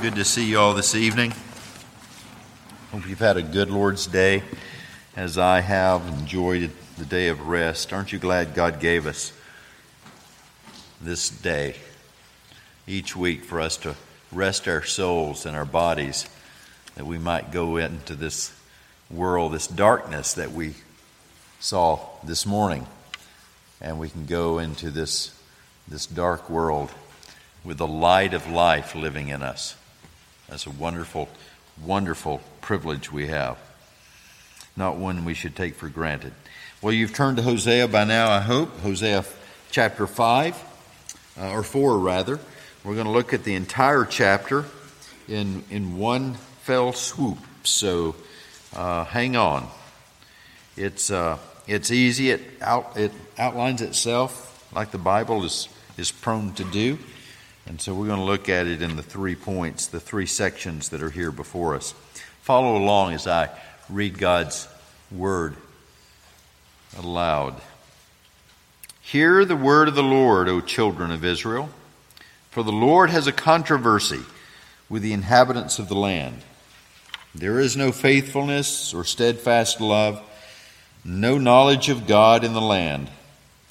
Good to see you all this evening. Hope you've had a good Lord's Day, as I have enjoyed the day of rest. Aren't you glad God gave us this day, each week, for us to rest our souls and our bodies, that we might go into this world, this darkness that we saw this morning, and we can go into this dark world with the light of life living in us. That's a wonderful, wonderful privilege we have. Not one we should take for granted. Well, you've turned to Hosea by now, I hope. Hosea chapter 5, or 4 rather. We're going to look at the entire chapter in one fell swoop. So hang on. It's easy. It outlines itself like the Bible is prone to do. And so we're going to look at it in the 3 points, the 3 sections that are here before us. Follow along as I read God's word aloud. Hear the word of the Lord, O children of Israel, for the Lord has a controversy with the inhabitants of the land. There is no faithfulness or steadfast love, no knowledge of God in the land.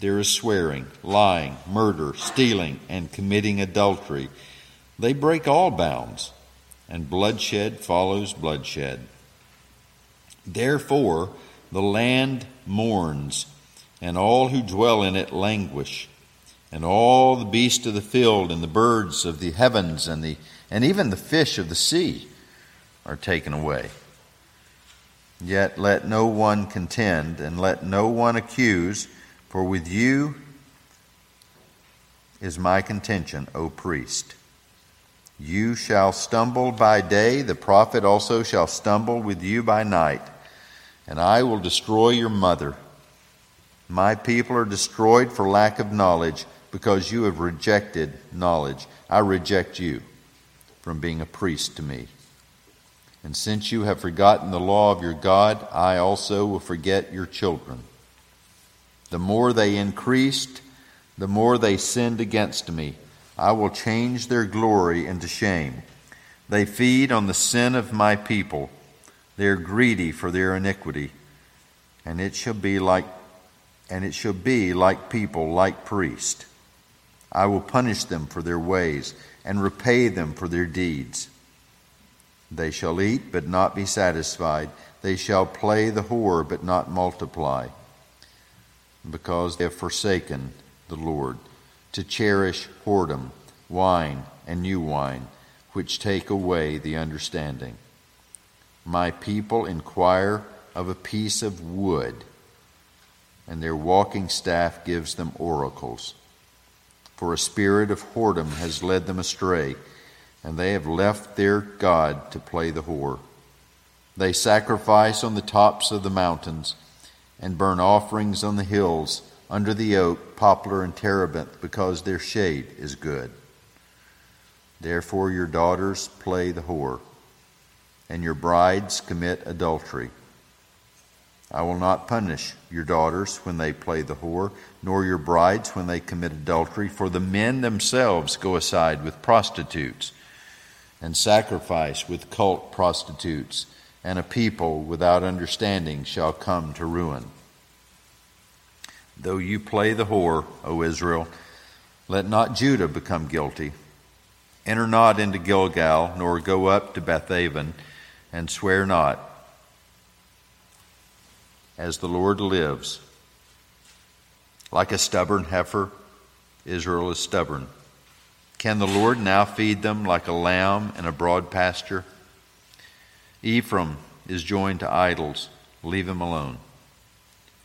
There is swearing, lying, murder, stealing, and committing adultery. They break all bounds, and bloodshed follows bloodshed. Therefore, the land mourns, and all who dwell in it languish, and all the beasts of the field and the birds of the heavens and even the fish of the sea are taken away. Yet let no one contend, and let no one accuse. For with you is my contention, O priest. You shall stumble by day, the prophet also shall stumble with you by night, and I will destroy your mother. My people are destroyed for lack of knowledge, because you have rejected knowledge. I reject you from being a priest to me. And since you have forgotten the law of your God, I also will forget your children. The more they increased, the more they sinned against me. I will change their glory into shame. They feed on the sin of my people. They are greedy for their iniquity. And it shall be like people, like priests. I will punish them for their ways and repay them for their deeds. They shall eat but not be satisfied. They shall play the whore but not multiply. Because they have forsaken the Lord, to cherish whoredom, wine, and new wine, which take away the understanding. My people inquire of a piece of wood, and their walking staff gives them oracles. For a spirit of whoredom has led them astray, and they have left their God to play the whore. They sacrifice on the tops of the mountains, and burn offerings on the hills, under the oak, poplar, and terebinth, because their shade is good. Therefore your daughters play the whore, and your brides commit adultery. I will not punish your daughters when they play the whore, nor your brides when they commit adultery, for the men themselves go aside with prostitutes, and sacrifice with cult prostitutes, and a people without understanding shall come to ruin. Though you play the whore, O Israel, let not Judah become guilty. Enter not into Gilgal, nor go up to Bethaven, and swear not. As the Lord lives, like a stubborn heifer, Israel is stubborn. Can the Lord now feed them like a lamb in a broad pasture? Ephraim is joined to idols. Leave him alone.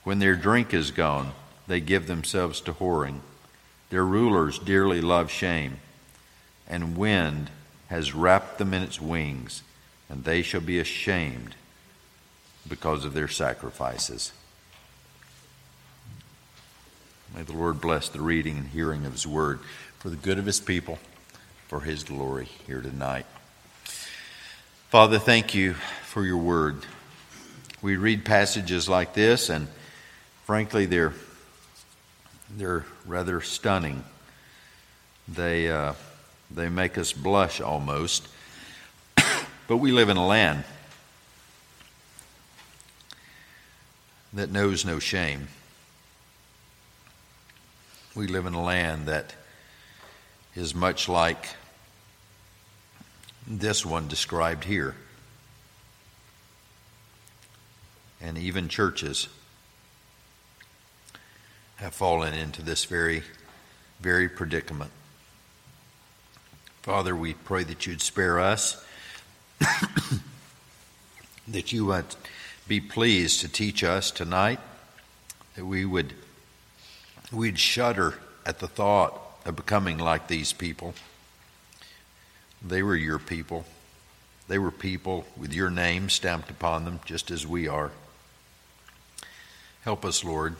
When their drink is gone, they give themselves to whoring. Their rulers dearly love shame, and wind has wrapped them in its wings, and they shall be ashamed because of their sacrifices. May the Lord bless the reading and hearing of his word for the good of his people, for his glory here tonight. Father, thank you for your word. We read passages like this, and frankly, they're rather stunning. They make us blush almost But we live in a land that knows no shame. We live in a land that is much like this one described here. And even churches have fallen into this very predicament. Father, we pray that you'd spare us, that you would be pleased to teach us tonight, that we'd shudder at the thought of becoming like these people. They were your people. They were people with your name stamped upon them, just as we are. Help us, Lord,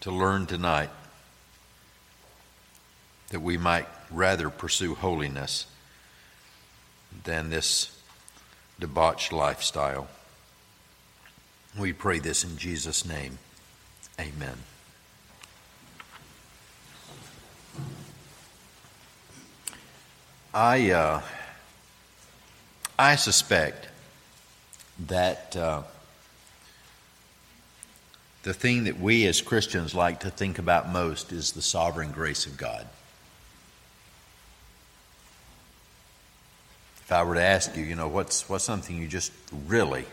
to learn tonight that we might rather pursue holiness than this debauched lifestyle. We pray this in Jesus' name. Amen. I suspect that the thing that we as Christians like to think about most is the sovereign grace of God. If I were to ask you, what's something you just really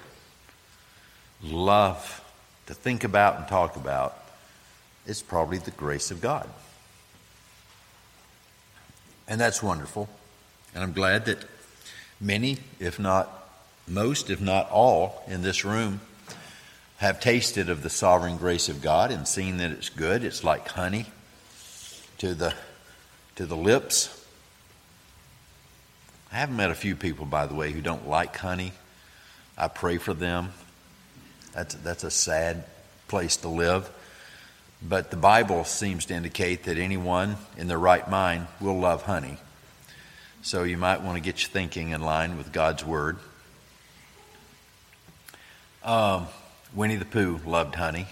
love to think about and talk about, it's probably the grace of God. And that's wonderful. And I'm glad that many, if not most, if not all in this room have tasted of the sovereign grace of God and seen that it's good. It's like honey to the lips. I have met a few people, by the way, who don't like honey. I pray for them. That's a sad place to live. But the Bible seems to indicate that anyone in their right mind will love honey. So you might want to get your thinking in line with God's Word. Winnie the Pooh loved honey,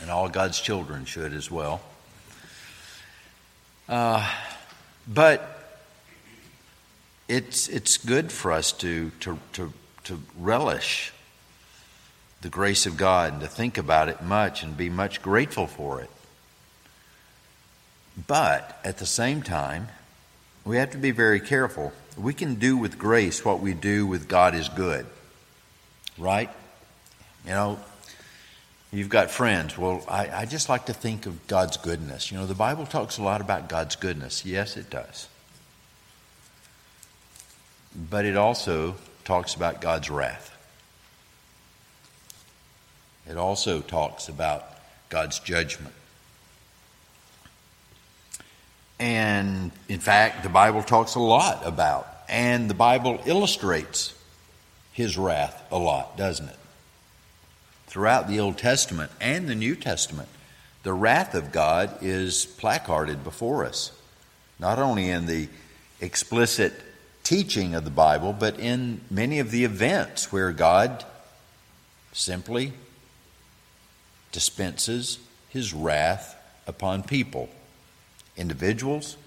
and all God's children should as well. But it's good for us to relish the grace of God and to think about it much and be much grateful for it. But at the same time, we have to be very careful. We can do with grace what we do with God is good, right? You've got friends. Well, I just like to think of God's goodness. The Bible talks a lot about God's goodness. Yes, it does. But it also talks about God's wrath. It also talks about God's judgment. And in fact, the Bible talks a lot about, and the Bible illustrates his wrath a lot, doesn't it? Throughout the Old Testament and the New Testament, the wrath of God is placarded before us, not only in the explicit teaching of the Bible, but in many of the events where God simply dispenses his wrath upon people. Individuals,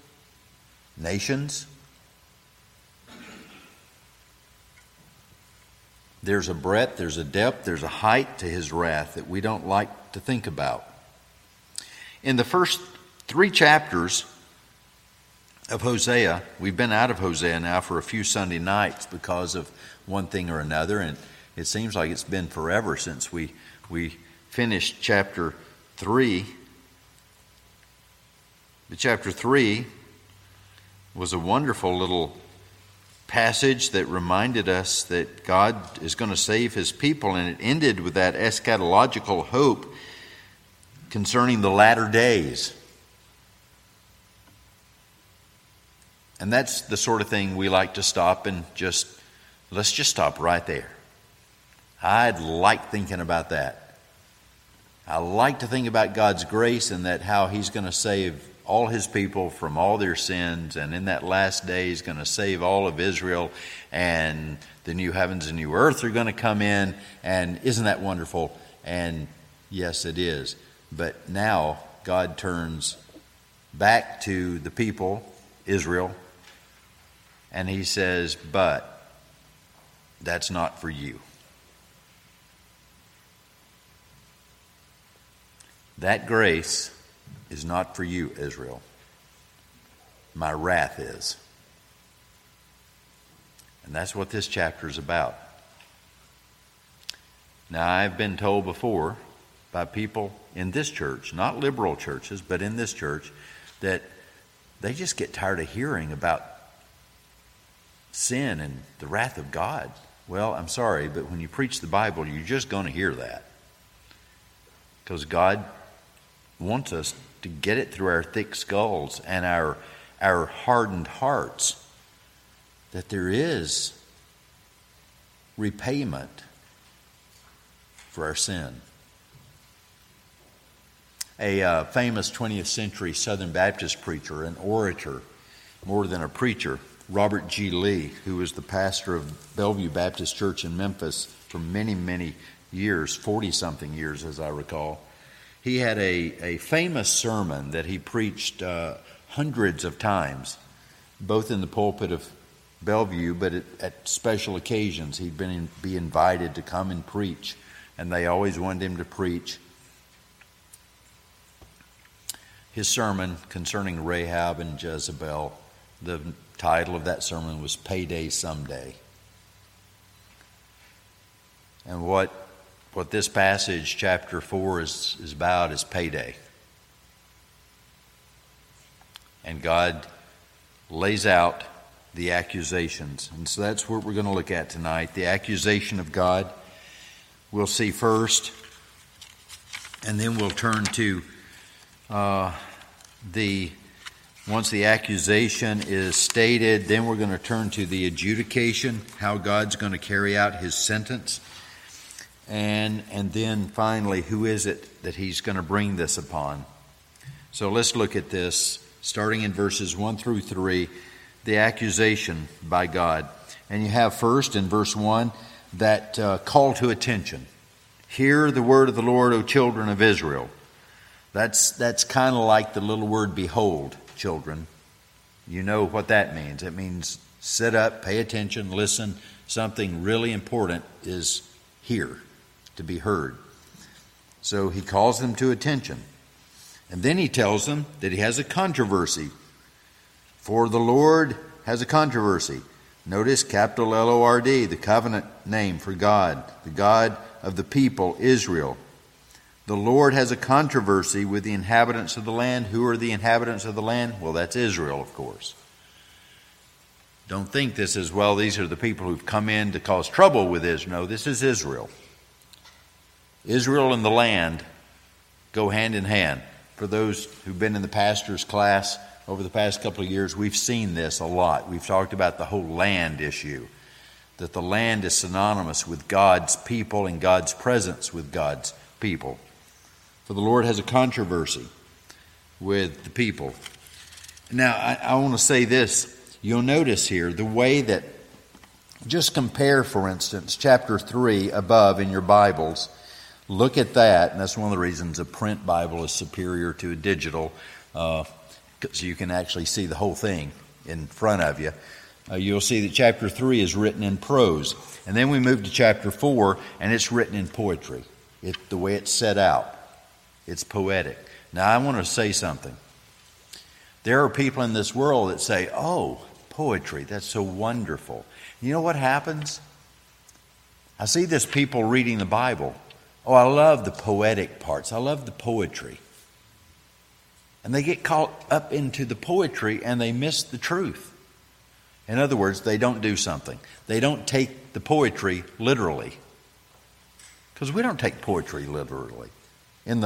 nations. There's a breadth, there's a depth, there's a height to his wrath that we don't like to think about. In the first 3 chapters of Hosea, we've been out of Hosea now for a few Sunday nights because of one thing or another, and it seems like it's been forever since we finished chapter 3. But chapter 3 was a wonderful little passage that reminded us that God is going to save his people, and it ended with that eschatological hope concerning the latter days. And that's the sort of thing we like to stop and let's just stop right there. I'd like thinking about that. I like to think about God's grace and that how he's going to save all his people from all their sins, and in that last day he's going to save all of Israel, and the new heavens and new earth are going to come in, and isn't that wonderful? And yes, it is. But now God turns back to the people, Israel, and he says, but that's not for you. That grace is not for you, Israel. My wrath is. And that's what this chapter is about. Now, I've been told before by people in this church, not liberal churches, but in this church, that they just get tired of hearing about sin and the wrath of God. Well, I'm sorry, but when you preach the Bible, you're just going to hear that. Because God wants us to get it through our thick skulls and our hardened hearts that there is repayment for our sin. A famous 20th century Southern Baptist preacher, an orator, more than a preacher, Robert G. Lee, who was the pastor of Bellevue Baptist Church in Memphis for many, many years, 40-something years as I recall, he had a famous sermon that he preached hundreds of times, both in the pulpit of Bellevue, but at special occasions he'd be invited to come and preach, and they always wanted him to preach his sermon concerning Rahab and Jezebel. The title of that sermon was Payday Someday. And what this passage, chapter 4, is about is payday. And God lays out the accusations. And so that's what we're going to look at tonight, the accusation of God. We'll see first, and then we'll turn to once the accusation is stated, then we're going to turn to the adjudication, how God's going to carry out his sentence. And then finally, who is it that he's going to bring this upon? So let's look at this, starting in verses 1 through 3, the accusation by God. And you have first in verse 1 that call to attention. Hear the word of the Lord, O children of Israel. That's kind of like the little word behold, children. You know what that means. It means sit up, pay attention, listen. Something really important is here, to be heard. So he calls them to attention. And then he tells them that he has a controversy. For the Lord has a controversy. Notice capital Lord, the covenant name for God, the God of the people, Israel. The Lord has a controversy with the inhabitants of the land. Who are the inhabitants of the land? Well, that's Israel, of course. Don't think this is, well, these are the people who've come in to cause trouble with Israel. No, this is Israel. Israel and the land go hand in hand. For those who've been in the pastor's class over the past couple of years, we've seen this a lot. We've talked about the whole land issue, that the land is synonymous with God's people and God's presence with God's people. For the Lord has a controversy with the people. Now, I want to say this. You'll notice here the way that, just compare, for instance, chapter 3 above in your Bibles. Look at that, and that's one of the reasons a print Bible is superior to a digital, because you can actually see the whole thing in front of you. You'll see that chapter 3 is written in prose. And then we move to chapter 4, and it's written in poetry. The way it's set out, it's poetic. Now, I want to say something. There are people in this world that say, oh, poetry, that's so wonderful. You know what happens? I see this people reading the Bible. Oh, I love the poetic parts. I love the poetry. And they get caught up into the poetry and they miss the truth. In other words, they don't do something. They don't take the poetry literally. Because we don't take poetry literally in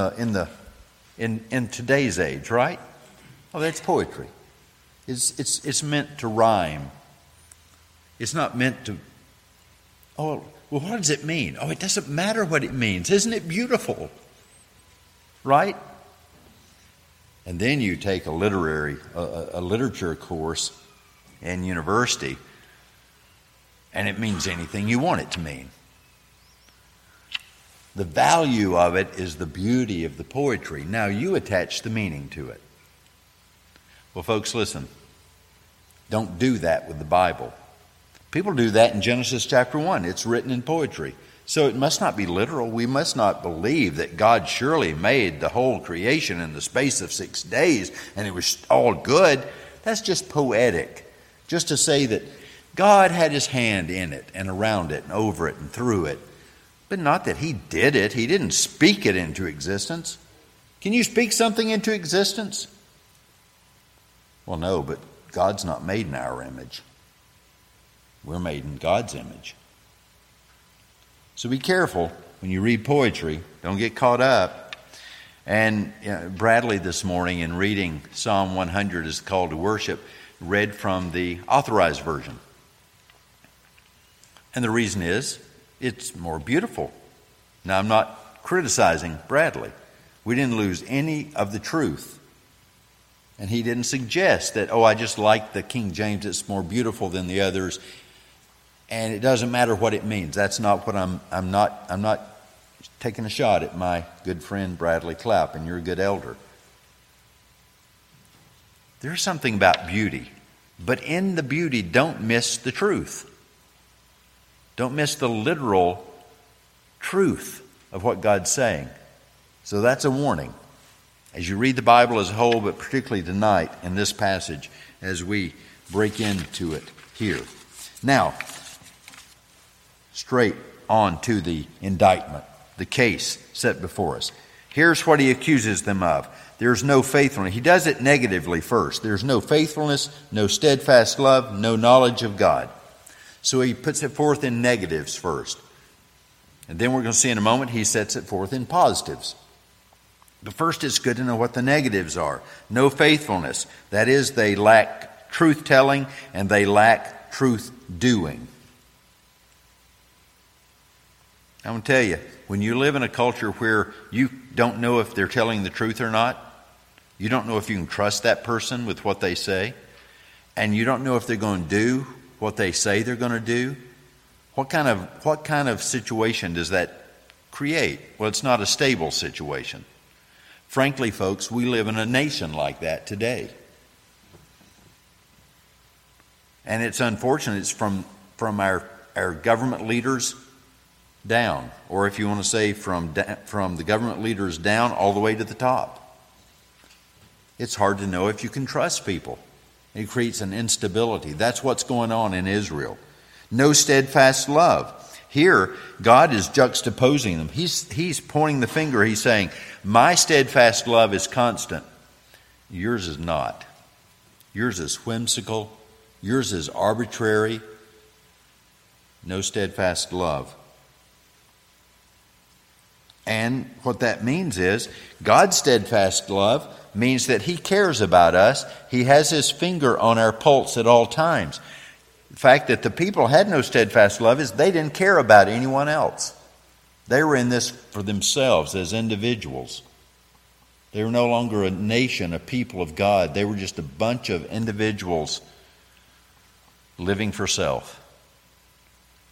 today's age, right? Oh, that's poetry. It's meant to rhyme. It's not meant to, oh, well, what does it mean? Oh, it doesn't matter what it means. Isn't it beautiful? Right? And then you take a literature course in university, and it means anything you want it to mean. The value of it is the beauty of the poetry. Now you attach the meaning to it. Well, folks, listen. Don't do that with the Bible. People do that in Genesis chapter 1. It's written in poetry. So it must not be literal. We must not believe that God surely made the whole creation in the space of 6 days and it was all good. That's just poetic. Just to say that God had his hand in it and around it and over it and through it. But not that he did it. He didn't speak it into existence. Can you speak something into existence? Well, no, but God's not made in our image. We're made in God's image. So be careful when you read poetry. Don't get caught up. And Bradley this morning in reading Psalm 100 is called to worship, read from the Authorized Version. And the reason is it's more beautiful. Now, I'm not criticizing Bradley. We didn't lose any of the truth. And he didn't suggest that, I just like the King James. It's more beautiful than the others. And it doesn't matter what it means. That's not what I'm not taking a shot at my good friend Bradley Clapp, and you're a good elder. There's something about beauty. But in the beauty, don't miss the truth. Don't miss the literal truth of what God's saying. So that's a warning. As you read the Bible as a whole, but particularly tonight in this passage as we break into it here. Now, straight on to the indictment, the case set before us. Here's what he accuses them of. There's no faithfulness. He does it negatively first. There's no faithfulness, no steadfast love, no knowledge of God. So he puts it forth in negatives first. And then we're going to see in a moment he sets it forth in positives. But first, it's good to know what the negatives are. No faithfulness. That is, they lack truth-telling and they lack truth-doing. I'm going to tell you, when you live in a culture where you don't know if they're telling the truth or not, you don't know if you can trust that person with what they say, and you don't know if they're going to do what they say they're going to do, what kind of situation does that create? Well, it's not a stable situation. Frankly, folks, we live in a nation like that today. And it's unfortunate. It's from our government leaders down. Or if you want to say from the government leaders down all the way to the top. It's hard to know if you can trust people. It creates an instability. That's what's going on in Israel. No steadfast love. Here, God is juxtaposing them. He's pointing the finger. He's saying, my steadfast love is constant. Yours is not. Yours is whimsical. Yours is arbitrary. No steadfast love. And what that means is, God's steadfast love means that he cares about us. He has his finger on our pulse at all times. The fact that the people had no steadfast love is they didn't care about anyone else. They were in this for themselves as individuals. They were no longer a nation, a people of God. They were just a bunch of individuals living for self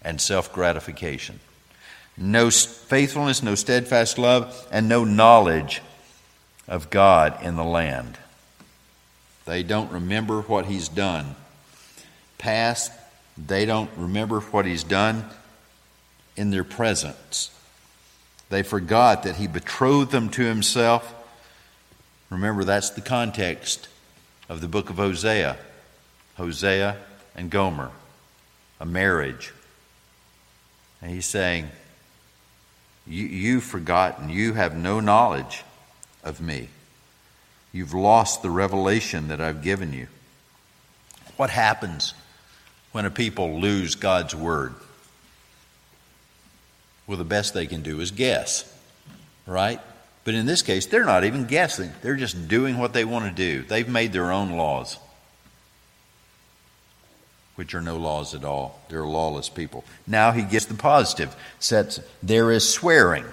and self-gratification. No faithfulness, no steadfast love, and no knowledge of God in the land. They don't remember what he's done. Past, they don't remember what he's done in their presence. They forgot that he betrothed them to himself. Remember, that's the context of the book of Hosea. Hosea and Gomer, a marriage. And he's saying, you've forgotten, you have no knowledge of me. You've lost the revelation that I've given you. What happens when a people lose God's word? Well, the best they can do is guess, right? But in this case, they're not even guessing. They're just doing what they want to do. They've made their own laws, which are no laws at all. They're lawless people. Now he gets the positive. There is swearing.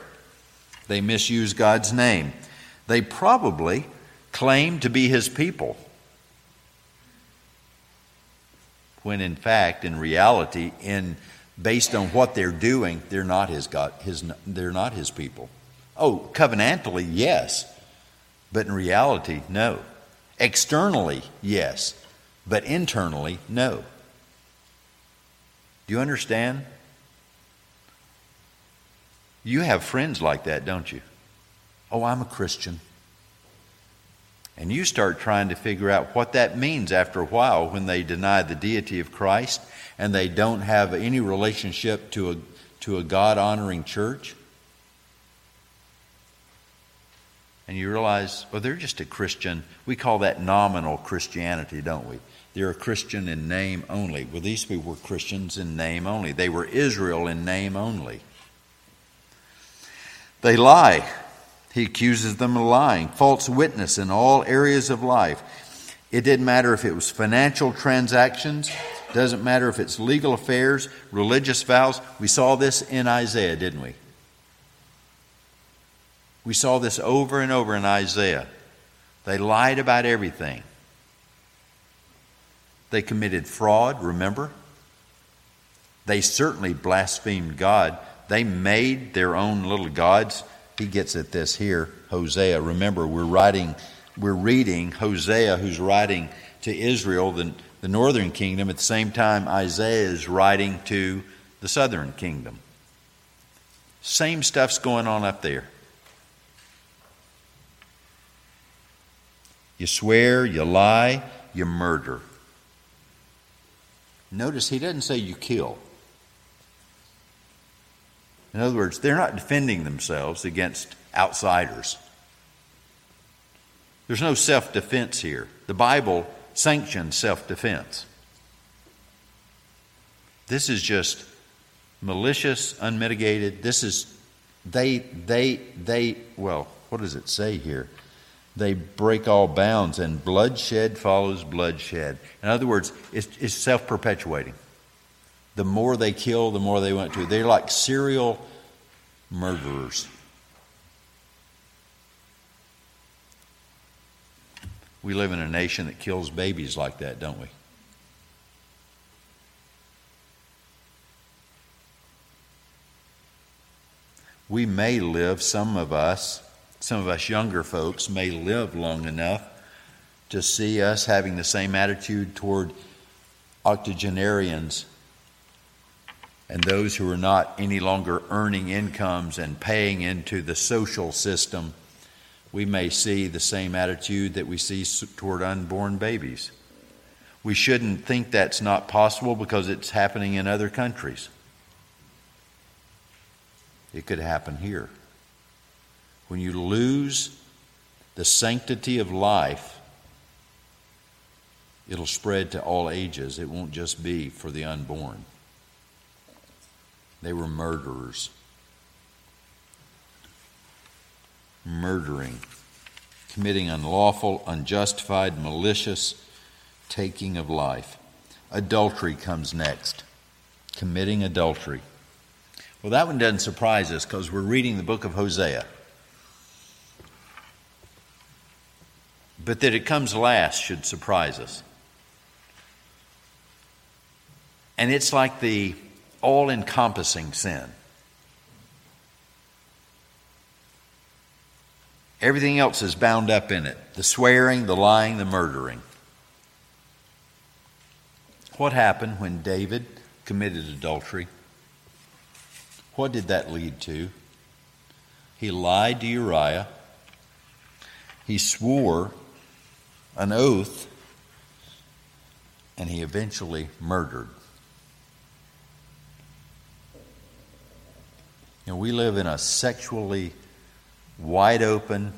They misuse God's name. They probably claim to be his people, when in fact, in reality, based on what they're doing, they're not his God. They're not his people. Oh, covenantally, yes, but in reality, no. Externally, yes, but internally, no. Do you understand? You have friends like that, don't you? Oh, I'm a Christian. And you start trying to figure out what that means after a while when they deny the deity of Christ and they don't have any relationship to a God-honoring church. And you realize, well, they're just a Christian. We call that nominal Christianity, don't we? They're a Christian in name only. Well, these people were Christians in name only. They were Israel in name only. They lie. He accuses them of lying, false witness in all areas of life. It didn't matter if it was financial transactions. Doesn't matter if it's legal affairs, religious vows. We saw this in Isaiah, didn't we? We saw this over and over in Isaiah. They lied about everything. They committed fraud, remember? They certainly blasphemed God. They made their own little gods. He gets at this here, Hosea. Remember, we're reading Hosea, who's writing to Israel, the northern kingdom. At the same time, Isaiah is writing to the southern kingdom. Same stuff's going on up there. You swear, you lie, you murder. Notice he doesn't say you kill. In other words, they're not defending themselves against outsiders. There's no self-defense here. The Bible sanctions self-defense. This is just malicious, unmitigated. This is, well, what does it say here? They break all bounds and bloodshed follows bloodshed. In other words, it's self-perpetuating. The more they kill, the more they want to. They're like serial murderers. We live in a nation that kills babies like that, don't we? We may live, some of us younger folks may live long enough to see us having the same attitude toward octogenarians and those who are not any longer earning incomes and paying into the social system. We may see the same attitude that we see toward unborn babies. We shouldn't think that's not possible because it's happening in other countries. It could happen here. When you lose the sanctity of life, it'll spread to all ages. It won't just be for the unborn. They were murderers. Murdering. Committing unlawful, unjustified, malicious taking of life. Adultery comes next. Committing adultery. Well, that one doesn't surprise us because we're reading the book of Hosea. But that it comes last should surprise us. And it's like the all-encompassing sin. Everything else is bound up in it. The swearing, the lying, the murdering. What happened when David committed adultery? What did that lead to? He lied to Uriah. He swore an oath, and he eventually murdered. You know, we live in a sexually wide-open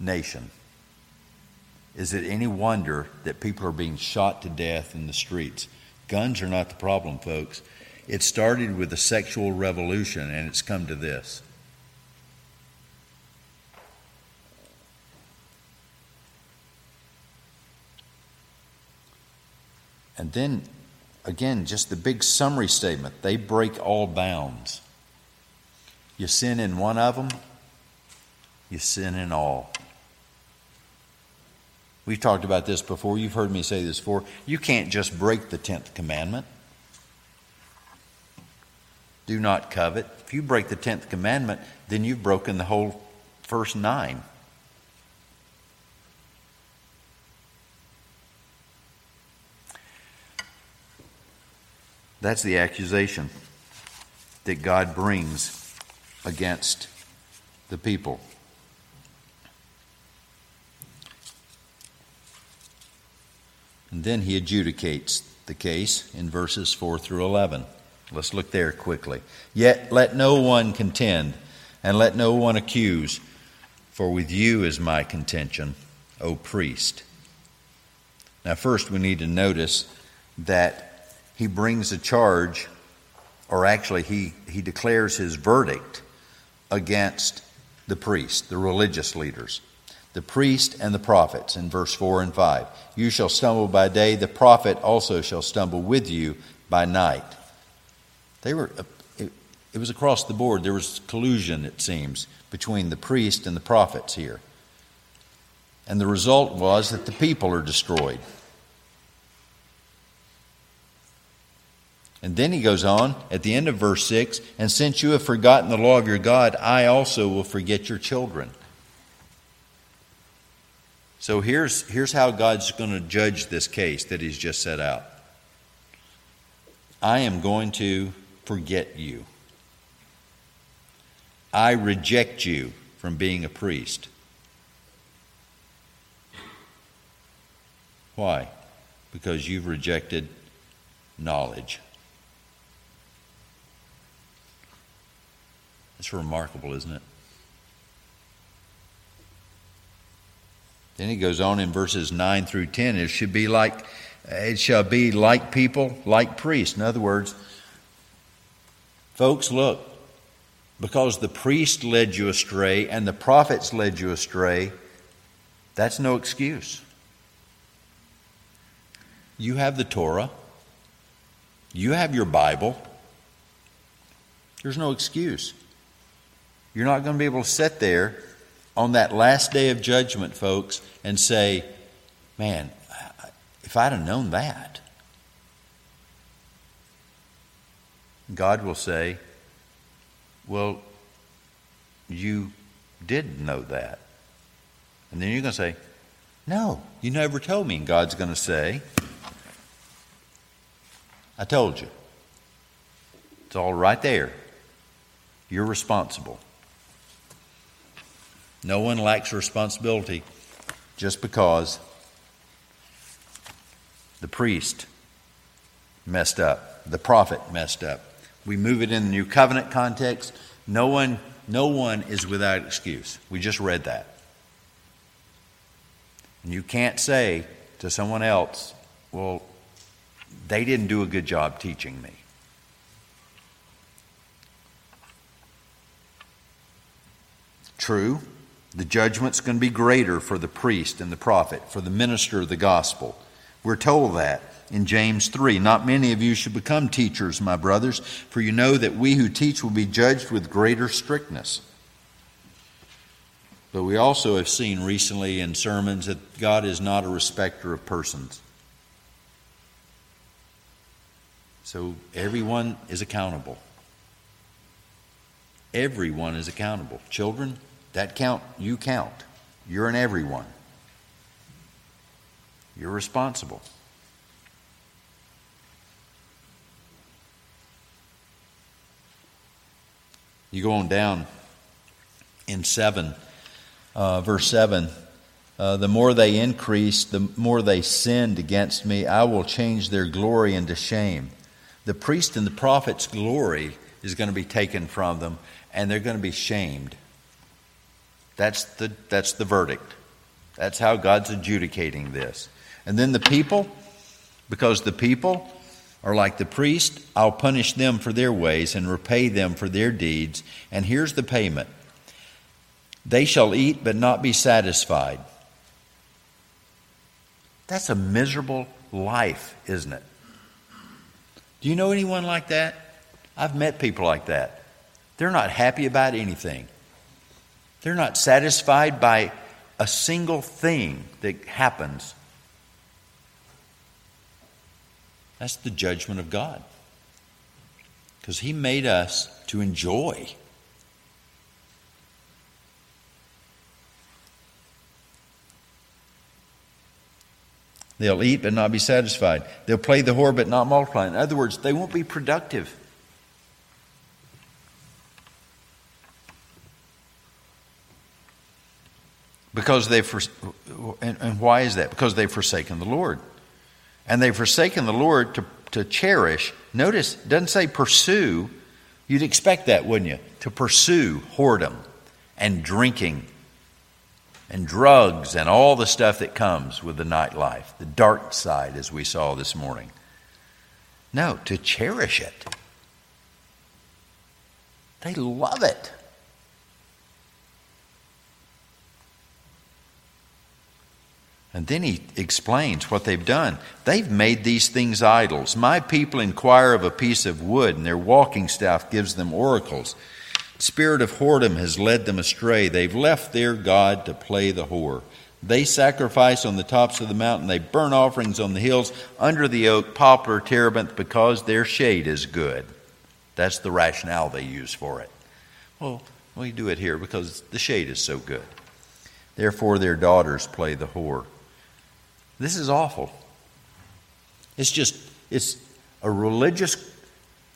nation. Is it any wonder that people are being shot to death in the streets? Guns are not the problem, folks. It started with the sexual revolution, and it's come to this. And then, again, just the big summary statement. They break all bounds. You sin in one of them, you sin in all. We've talked about this before. You've heard me say this before. You can't just break the 10th commandment. Do not covet. If you break the 10th commandment, then you've broken the whole first 9. That's the accusation that God brings against the people. And then he adjudicates the case in verses 4 through 11. Let's look there quickly. Yet let no one contend, and let no one accuse, for with you is my contention, O priest. Now first we need to notice that he brings a charge, or actually he declares his verdict against the priest, the religious leaders. The priest and the prophets in verse 4 and 5. You shall stumble by day, the prophet also shall stumble with you by night. They were. It was across the board. There was collusion, it seems, between the priest and the prophets here. And the result was that the people are destroyed. And then he goes on at the end of verse 6, and since you have forgotten the law of your God, I also will forget your children. So here's how God's going to judge this case that he's just set out. I am going to forget you. I reject you from being a priest. Why? Because you've rejected knowledge. It's remarkable, isn't it? Then he goes on in verses 9 through 10. It shall be like people, like priests. In other words, folks, look, because the priest led you astray and the prophets led you astray, that's no excuse. You have the Torah. You have your Bible. There's no excuse. You're not going to be able to sit there on that last day of judgment, folks, and say, man, if I'd have known that. God will say, well, you did know that. And then you're going to say, no, you never told me. And God's going to say, I told you. It's all right there. You're responsible. No one lacks responsibility just because the priest messed up, the prophet messed up. We move it in the New Covenant context. No one is without excuse. We just read that. And you can't say to someone else, well, they didn't do a good job teaching me. True. The judgment's going to be greater for the priest and the prophet, for the minister of the gospel. We're told that in James 3. Not many of you should become teachers, my brothers, for you know that we who teach will be judged with greater strictness. But we also have seen recently in sermons that God is not a respecter of persons. So everyone is accountable. Everyone is accountable. Children, that count, you count. You're an everyone. You're responsible. You go on down in verse 7. The more they increase, the more they sinned against me. I will change their glory into shame. The priest and the prophet's glory is going to be taken from them, and they're going to be shamed. That's the verdict. That's how God's adjudicating this. And then the people, because the people are like the priest, I'll punish them for their ways and repay them for their deeds. And here's the payment. They shall eat but not be satisfied. That's a miserable life, isn't it? Do you know anyone like that? I've met people like that. They're not happy about anything. They're not satisfied by a single thing that happens. That's the judgment of God. Because he made us to enjoy. They'll eat but not be satisfied. They'll play the whore but not multiply. In other words, they won't be productive. Because and why is that? Because they've forsaken the Lord. And they've forsaken the Lord to cherish. Notice, it doesn't say pursue. You'd expect that, wouldn't you? To pursue whoredom and drinking and drugs and all the stuff that comes with the nightlife, the dark side as we saw this morning. No, to cherish it. They love it. And then he explains what they've done. They've made these things idols. My people inquire of a piece of wood, and their walking staff gives them oracles. Spirit of whoredom has led them astray. They've left their God to play the whore. They sacrifice on the tops of the mountain. They burn offerings on the hills, under the oak, poplar, terebinth, because their shade is good. That's the rationale they use for it. Well, we do it here because the shade is so good. Therefore, their daughters play the whore. This is awful. It's a religious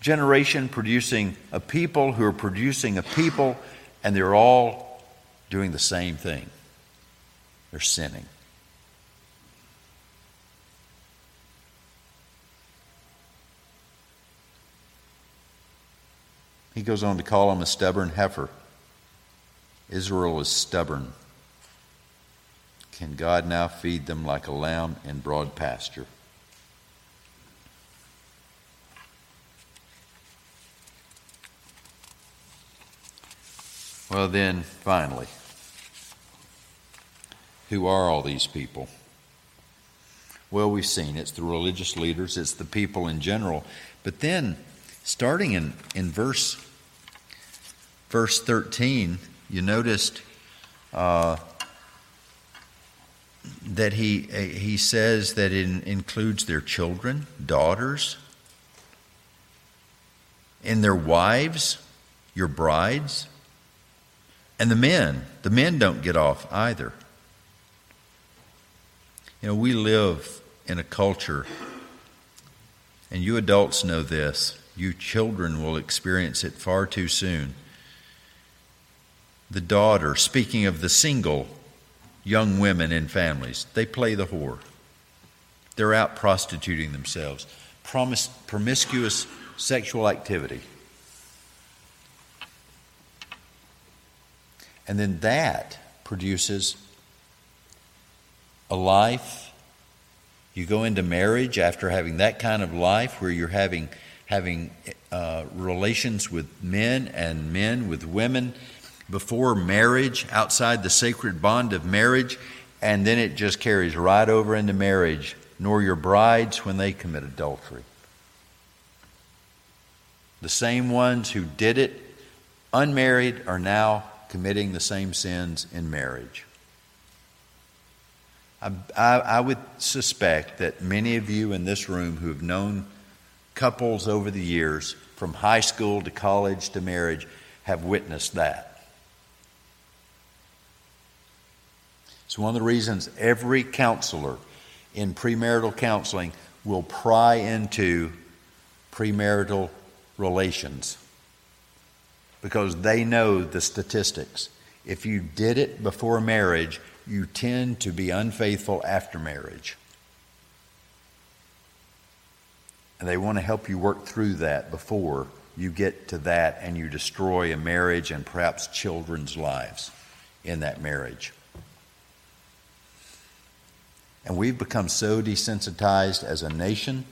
generation producing a people who are producing a people, and they're all doing the same thing. They're sinning. He goes on to call them a stubborn heifer. Israel is stubborn. Can God now feed them like a lamb in broad pasture? Well then, finally, who are all these people? Well, we've seen it's the religious leaders, it's the people in general. But then, starting in verse 13, you noticed that he says that it includes their children, daughters, and their wives, your brides, and the men. The men don't get off either. You know, we live in a culture, and you adults know this, you children will experience it far too soon. The daughter, speaking of the single young women in families, they play the whore. They're out prostituting themselves. Promiscuous sexual activity. And then that produces a life. You go into marriage after having that kind of life where you're having relations with men and men with women before marriage, outside the sacred bond of marriage, and then it just carries right over into marriage, nor your brides when they commit adultery. The same ones who did it unmarried are now committing the same sins in marriage. I would suspect that many of you in this room who have known couples over the years, from high school to college to marriage, have witnessed that. It's one of the reasons every counselor in premarital counseling will pry into premarital relations because they know the statistics. If you did it before marriage, you tend to be unfaithful after marriage. And they want to help you work through that before you get to that and you destroy a marriage and perhaps children's lives in that marriage. And we've become so desensitized as a nation,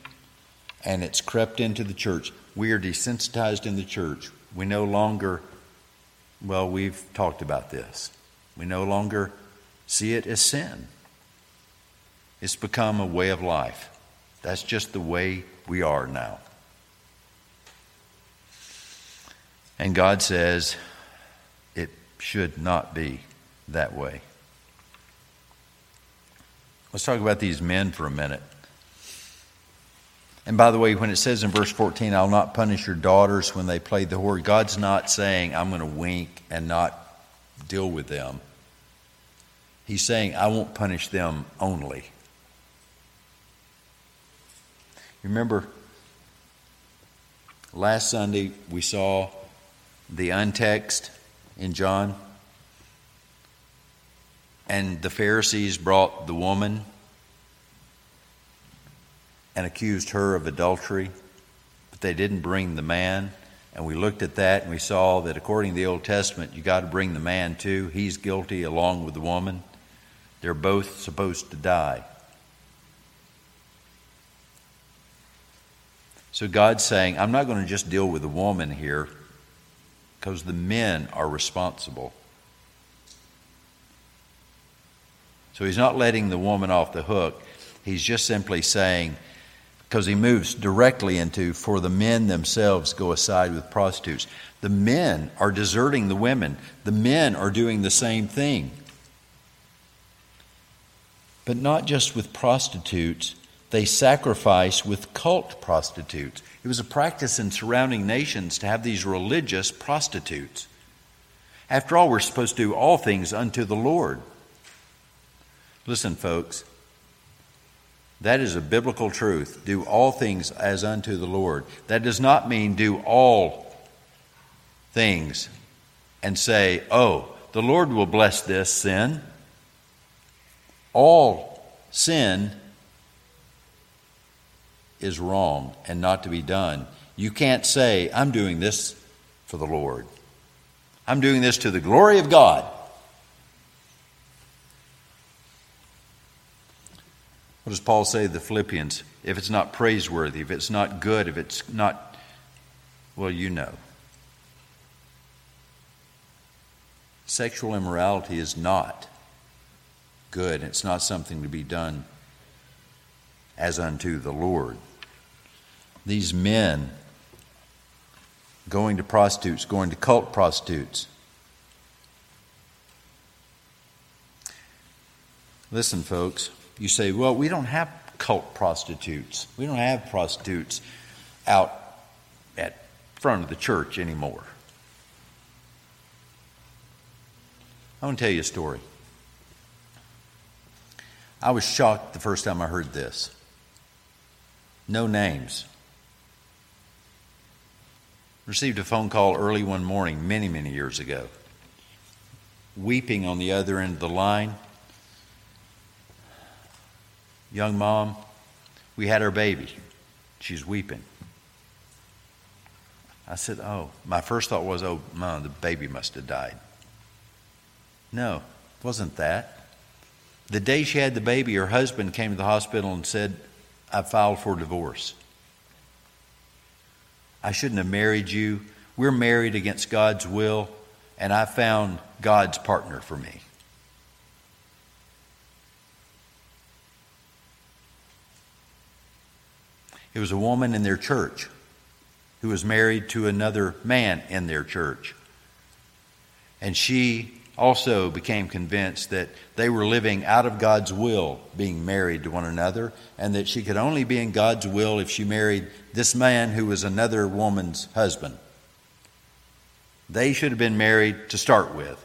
and it's crept into the church. We are desensitized in the church. We no longer, well, we've talked about this. We no longer see it as sin. It's become a way of life. That's just the way we are now. And God says it should not be that way. Let's talk about these men for a minute. And by the way, when it says in verse 14, I'll not punish your daughters when they play the whore, God's not saying I'm going to wink and not deal with them. He's saying I won't punish them only. Remember, last Sunday we saw the untext in John, and the Pharisees brought the woman and accused her of adultery, but they didn't bring the man. And we looked at that and we saw that according to the Old Testament, you got to bring the man too. He's guilty along with the woman. They're both supposed to die. So God's saying, I'm not going to just deal with the woman here because the men are responsible. So he's not letting the woman off the hook. He's just simply saying, because he moves directly into, for the men themselves go aside with prostitutes. The men are deserting the women. The men are doing the same thing. But not just with prostitutes. They sacrifice with cult prostitutes. It was a practice in surrounding nations to have these religious prostitutes. After all, we're supposed to do all things unto the Lord. Listen, folks. That is a biblical truth. Do all things as unto the Lord. That does not mean do all things and say, oh, the Lord will bless this sin. All sin is wrong and not to be done. You can't say, I'm doing this for the Lord. I'm doing this to the glory of God. What does Paul say to the Philippians? If it's not praiseworthy, if it's not good, if it's not, well, you know. Sexual immorality is not good. It's not something to be done as unto the Lord. These men going to prostitutes, going to cult prostitutes. Listen, folks. You say, well, we don't have cult prostitutes. We don't have prostitutes out at front of the church anymore. I want to tell you a story. I was shocked the first time I heard this. No names. Received a phone call early one morning many, many years ago. Weeping on the other end of the line. Young mom, we had our baby. She's weeping. I said, oh. My first thought was, oh, mom, the baby must have died. No, it wasn't that. The day she had the baby, her husband came to the hospital and said, I filed for divorce. I shouldn't have married you. We're married against God's will, and I found God's partner for me. It was a woman in their church who was married to another man in their church. And she also became convinced that they were living out of God's will, being married to one another, and that she could only be in God's will if she married this man who was another woman's husband. They should have been married to start with.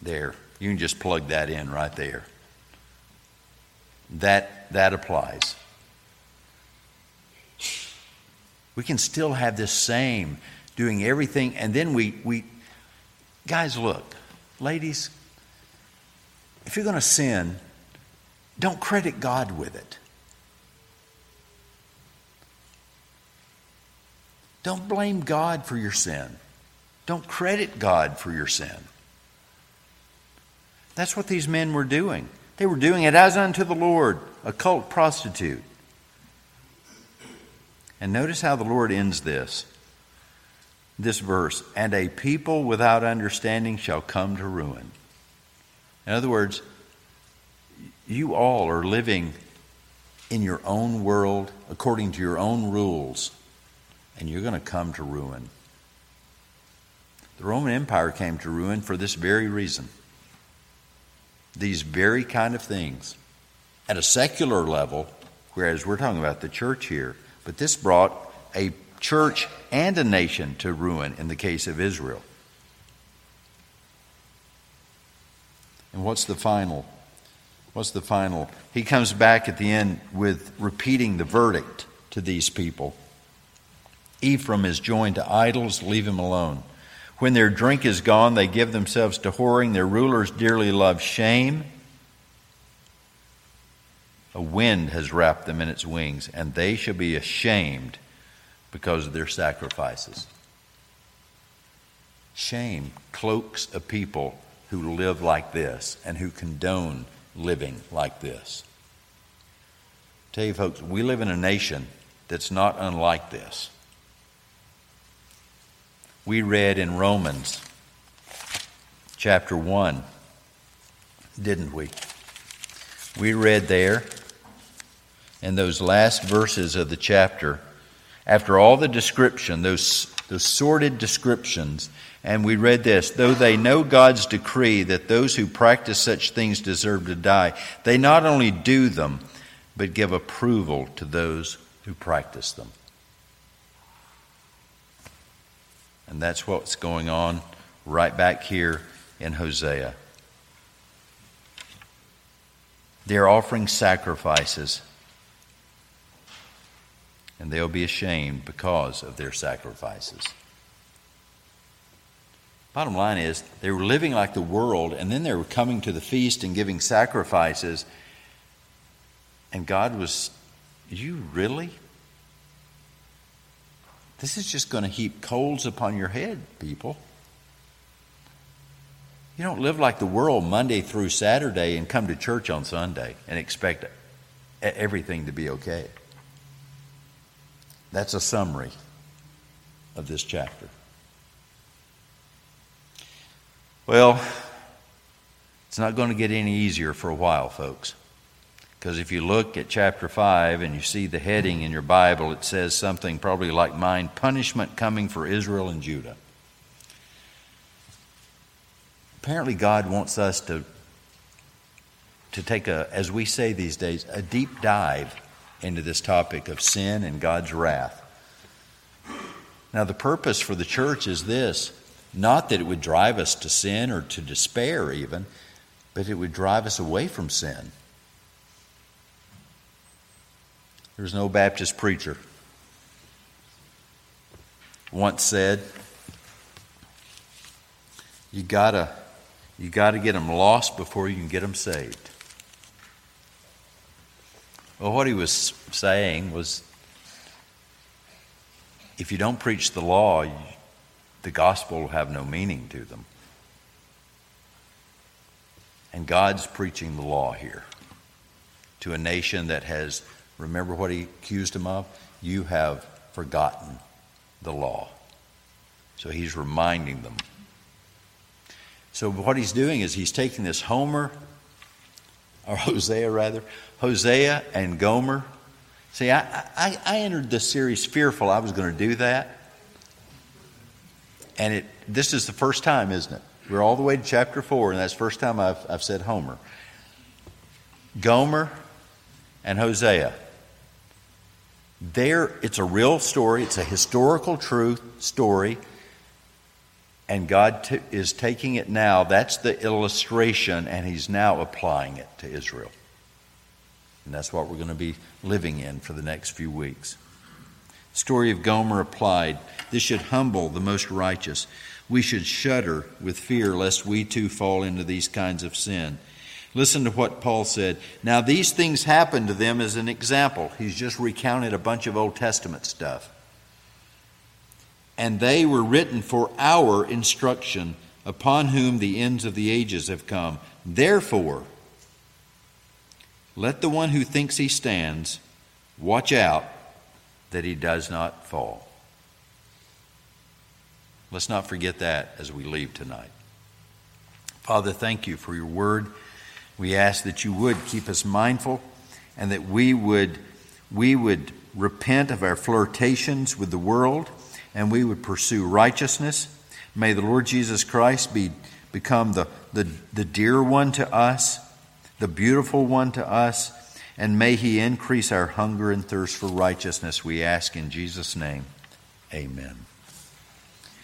There, you can just plug that in right there. That applies. We can still have this same doing everything, and then we guys, look, ladies, if you're going to sin, don't credit God with it. Don't blame God for your sin. Don't credit God for your sin. That's what these men were doing. They were doing it as unto the Lord, a cult prostitute. And notice how the Lord ends this verse. And a people without understanding shall come to ruin. In other words, you all are living in your own world according to your own rules, and you're going to come to ruin. The Roman Empire came to ruin for this very reason. These very kind of things at a secular level, whereas we're talking about the church here, but this brought a church and a nation to ruin in the case of Israel. And what's the final? What's the final? He comes back at the end with repeating the verdict to these people. Ephraim is joined to idols, leave him alone. When their drink is gone, they give themselves to whoring. Their rulers dearly love shame. A wind has wrapped them in its wings, and they shall be ashamed because of their sacrifices. Shame cloaks a people who live like this and who condone living like this. I tell you folks, we live in a nation that's not unlike this. We read in Romans chapter 1, didn't we? We read there in those last verses of the chapter, after all the description, those sordid descriptions, and we read this, though they know God's decree that those who practice such things deserve to die, they not only do them, but give approval to those who practice them. And that's what's going on right back here in Hosea. They're offering sacrifices, and they'll be ashamed because of their sacrifices. Bottom line is, they were living like the world, and then they were coming to the feast and giving sacrifices. And God was, you really? This is just going to heap coals upon your head, people. You don't live like the world Monday through Saturday and come to church on Sunday and expect everything to be okay. That's a summary of this chapter. Well, it's not going to get any easier for a while, folks. Because if you look at chapter 5 and you see the heading in your Bible, it says something probably like mine, punishment coming for Israel and Judah. Apparently God wants us to take a, as we say these days, a deep dive into this topic of sin and God's wrath. Now the purpose for the church is this, not that it would drive us to sin or to despair even, but it would drive us away from sin. There was no Baptist preacher once said, "You gotta get them lost before you can get them saved." Well, what he was saying was, if you don't preach the law, the gospel will have no meaning to them. And God's preaching the law here to a nation that has. Remember what he accused him of? You have forgotten the law. So he's reminding them. So what he's doing is he's taking this Hosea and Gomer. See, I entered this series fearful I was going to do that. And this is the first time, isn't it? We're all the way to chapter 4, and that's the first time I've said Homer. Gomer and Hosea. There, it's a real story. It's a historical truth story. And God is taking it now. That's the illustration. And he's now applying it to Israel. And that's what we're going to be living in for the next few weeks. The story of Gomer applied. This should humble the most righteous. We should shudder with fear lest we too fall into these kinds of sin. Listen to what Paul said. Now these things happened to them as an example. He's just recounted a bunch of Old Testament stuff. And they were written for our instruction, upon whom the ends of the ages have come. Therefore, let the one who thinks he stands watch out that he does not fall. Let's not forget that as we leave tonight. Father, thank you for your word. We ask that you would keep us mindful and that we would repent of our flirtations with the world and we would pursue righteousness. May the Lord Jesus Christ become the dear one to us, the beautiful one to us, and may he increase our hunger and thirst for righteousness, we ask in Jesus' name. Amen.